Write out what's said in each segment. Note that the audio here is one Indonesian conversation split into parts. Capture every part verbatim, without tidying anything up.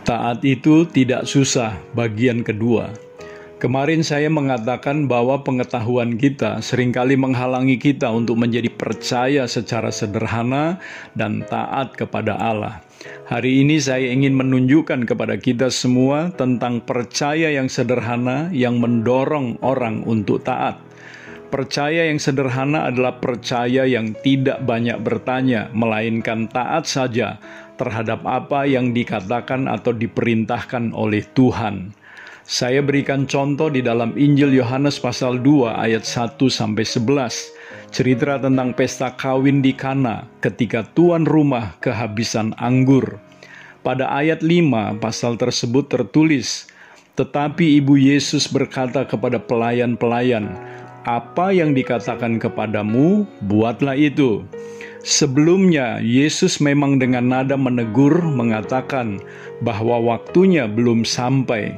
Taat itu tidak susah, bagian kedua. Kemarin saya mengatakan bahwa pengetahuan kita seringkali menghalangi kita untuk menjadi percaya secara sederhana dan taat kepada Allah. Hari ini saya ingin menunjukkan kepada kita semua tentang percaya yang sederhana yang mendorong orang untuk taat. Percaya yang sederhana adalah percaya yang tidak banyak bertanya, melainkan taat saja terhadap apa yang dikatakan atau diperintahkan oleh Tuhan. Saya berikan contoh di dalam Injil Yohanes pasal dua ayat satu sampai sebelas. Cerita tentang pesta kawin di Kana ketika tuan rumah kehabisan anggur. Pada ayat lima pasal tersebut tertulis, "Tetapi Ibu Yesus berkata kepada pelayan-pelayan, 'Apa yang dikatakan kepadamu, buatlah itu.'" Sebelumnya, Yesus memang dengan nada menegur mengatakan bahwa waktunya belum sampai.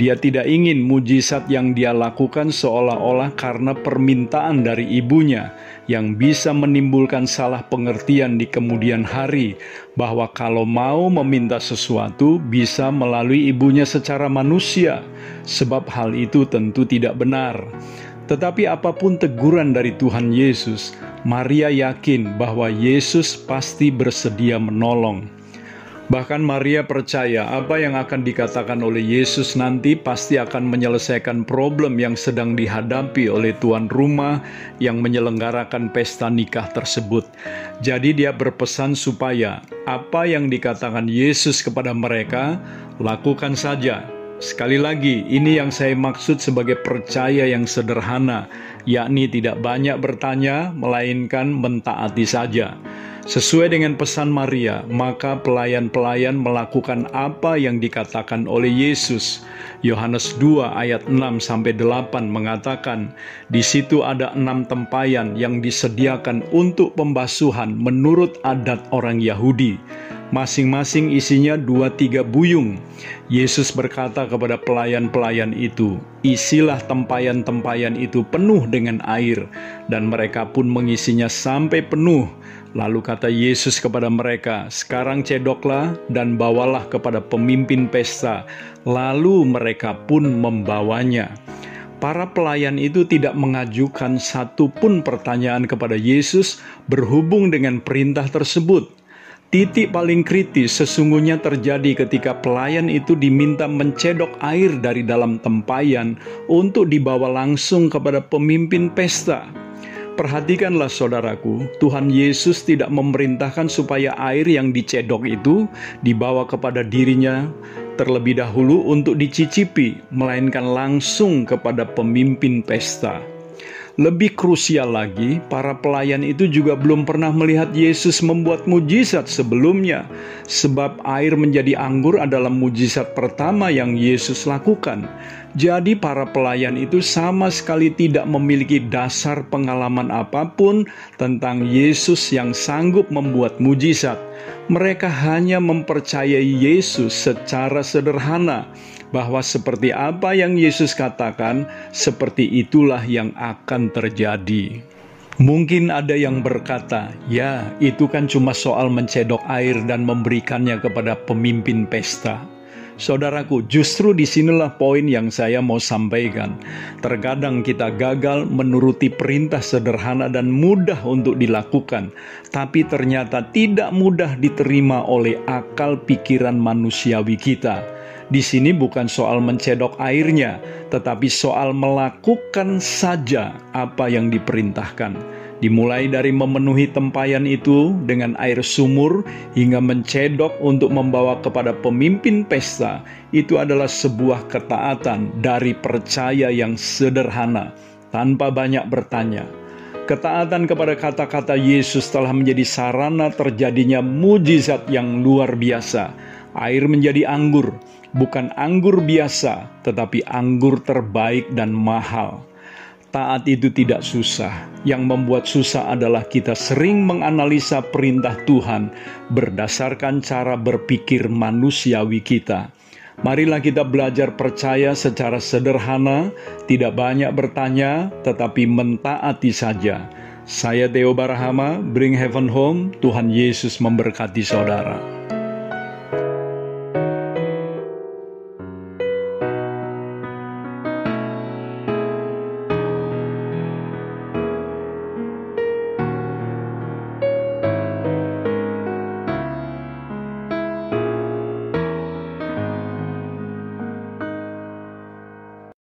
Dia tidak ingin mujizat yang dia lakukan seolah-olah karena permintaan dari ibunya yang bisa menimbulkan salah pengertian di kemudian hari bahwa kalau mau meminta sesuatu bisa melalui ibunya secara manusia, sebab hal itu tentu tidak benar. Tetapi apapun teguran dari Tuhan Yesus, Maria yakin bahwa Yesus pasti bersedia menolong. Bahkan Maria percaya apa yang akan dikatakan oleh Yesus nanti pasti akan menyelesaikan problem yang sedang dihadapi oleh tuan rumah yang menyelenggarakan pesta nikah tersebut. Jadi dia berpesan supaya apa yang dikatakan Yesus kepada mereka, lakukan saja. Sekali lagi, ini yang saya maksud sebagai percaya yang sederhana, yakni tidak banyak bertanya, melainkan mentaati saja. Sesuai dengan pesan Maria, maka pelayan-pelayan melakukan apa yang dikatakan oleh Yesus. Yohanes dua ayat enam sampai delapan mengatakan, "Di situ ada enam tempayan yang disediakan untuk pembasuhan menurut adat orang Yahudi. Masing-masing isinya dua tiga buyung. Yesus berkata kepada pelayan-pelayan itu, 'Isilah tempayan-tempayan itu penuh dengan air.' Dan mereka pun mengisinya sampai penuh. Lalu kata Yesus kepada mereka, 'Sekarang cedoklah dan bawalah kepada pemimpin pesta.' Lalu mereka pun membawanya." Para pelayan itu tidak mengajukan satupun pertanyaan kepada Yesus berhubung dengan perintah tersebut. Titik paling kritis sesungguhnya terjadi ketika pelayan itu diminta mencedok air dari dalam tempayan untuk dibawa langsung kepada pemimpin pesta. Perhatikanlah saudaraku, Tuhan Yesus tidak memerintahkan supaya air yang dicedok itu dibawa kepada dirinya terlebih dahulu untuk dicicipi, melainkan langsung kepada pemimpin pesta. Lebih krusial lagi, para pelayan itu juga belum pernah melihat Yesus membuat mujizat sebelumnya, sebab air menjadi anggur adalah mujizat pertama yang Yesus lakukan. Jadi para pelayan itu sama sekali tidak memiliki dasar pengalaman apapun tentang Yesus yang sanggup membuat mujizat. Mereka hanya mempercayai Yesus secara sederhana, bahwa seperti apa yang Yesus katakan, seperti itulah yang akan terjadi. Mungkin ada yang berkata, "Ya, itu kan cuma soal mencedok air dan memberikannya kepada pemimpin pesta." Saudaraku, justru disinilah poin yang saya mau sampaikan. Terkadang kita gagal menuruti perintah sederhana dan mudah untuk dilakukan, tapi ternyata tidak mudah diterima oleh akal pikiran manusiawi kita. Di sini bukan soal mencedok airnya, tetapi soal melakukan saja apa yang diperintahkan. Dimulai dari memenuhi tempayan itu dengan air sumur hingga mencedok untuk membawa kepada pemimpin pesta, itu adalah sebuah ketaatan dari percaya yang sederhana, tanpa banyak bertanya. Ketaatan kepada kata-kata Yesus telah menjadi sarana terjadinya mujizat yang luar biasa. Air menjadi anggur. Bukan anggur biasa, tetapi anggur terbaik dan mahal. Taat itu tidak susah. Yang membuat susah adalah kita sering menganalisa perintah Tuhan berdasarkan cara berpikir manusiawi kita. Marilah kita belajar percaya secara sederhana, tidak banyak bertanya, tetapi mentaati saja. Saya Theo Barahama, Bring Heaven Home. Tuhan Yesus memberkati saudara.